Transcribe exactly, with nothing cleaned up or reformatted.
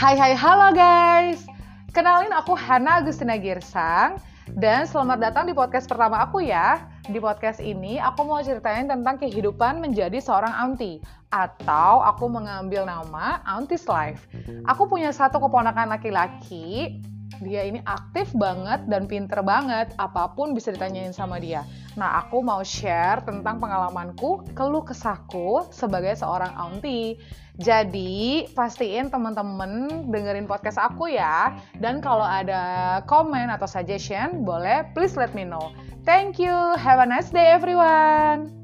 Hai hai halo guys, kenalin aku Hana Agustina Girsang dan selamat datang di podcast pertama aku ya. Di podcast ini aku mau ceritain tentang kehidupan menjadi seorang auntie atau aku mengambil nama Auntie's Life. Aku punya satu keponakan laki-laki, dia ini aktif banget dan pinter banget, apapun bisa ditanyain sama dia. Nah aku mau share tentang pengalamanku, keluh kesahku sebagai seorang auntie. Jadi, pastiin teman-teman dengerin podcast aku ya. Dan kalau ada komen atau suggestion, boleh please let me know. Thank you. Have a nice day everyone.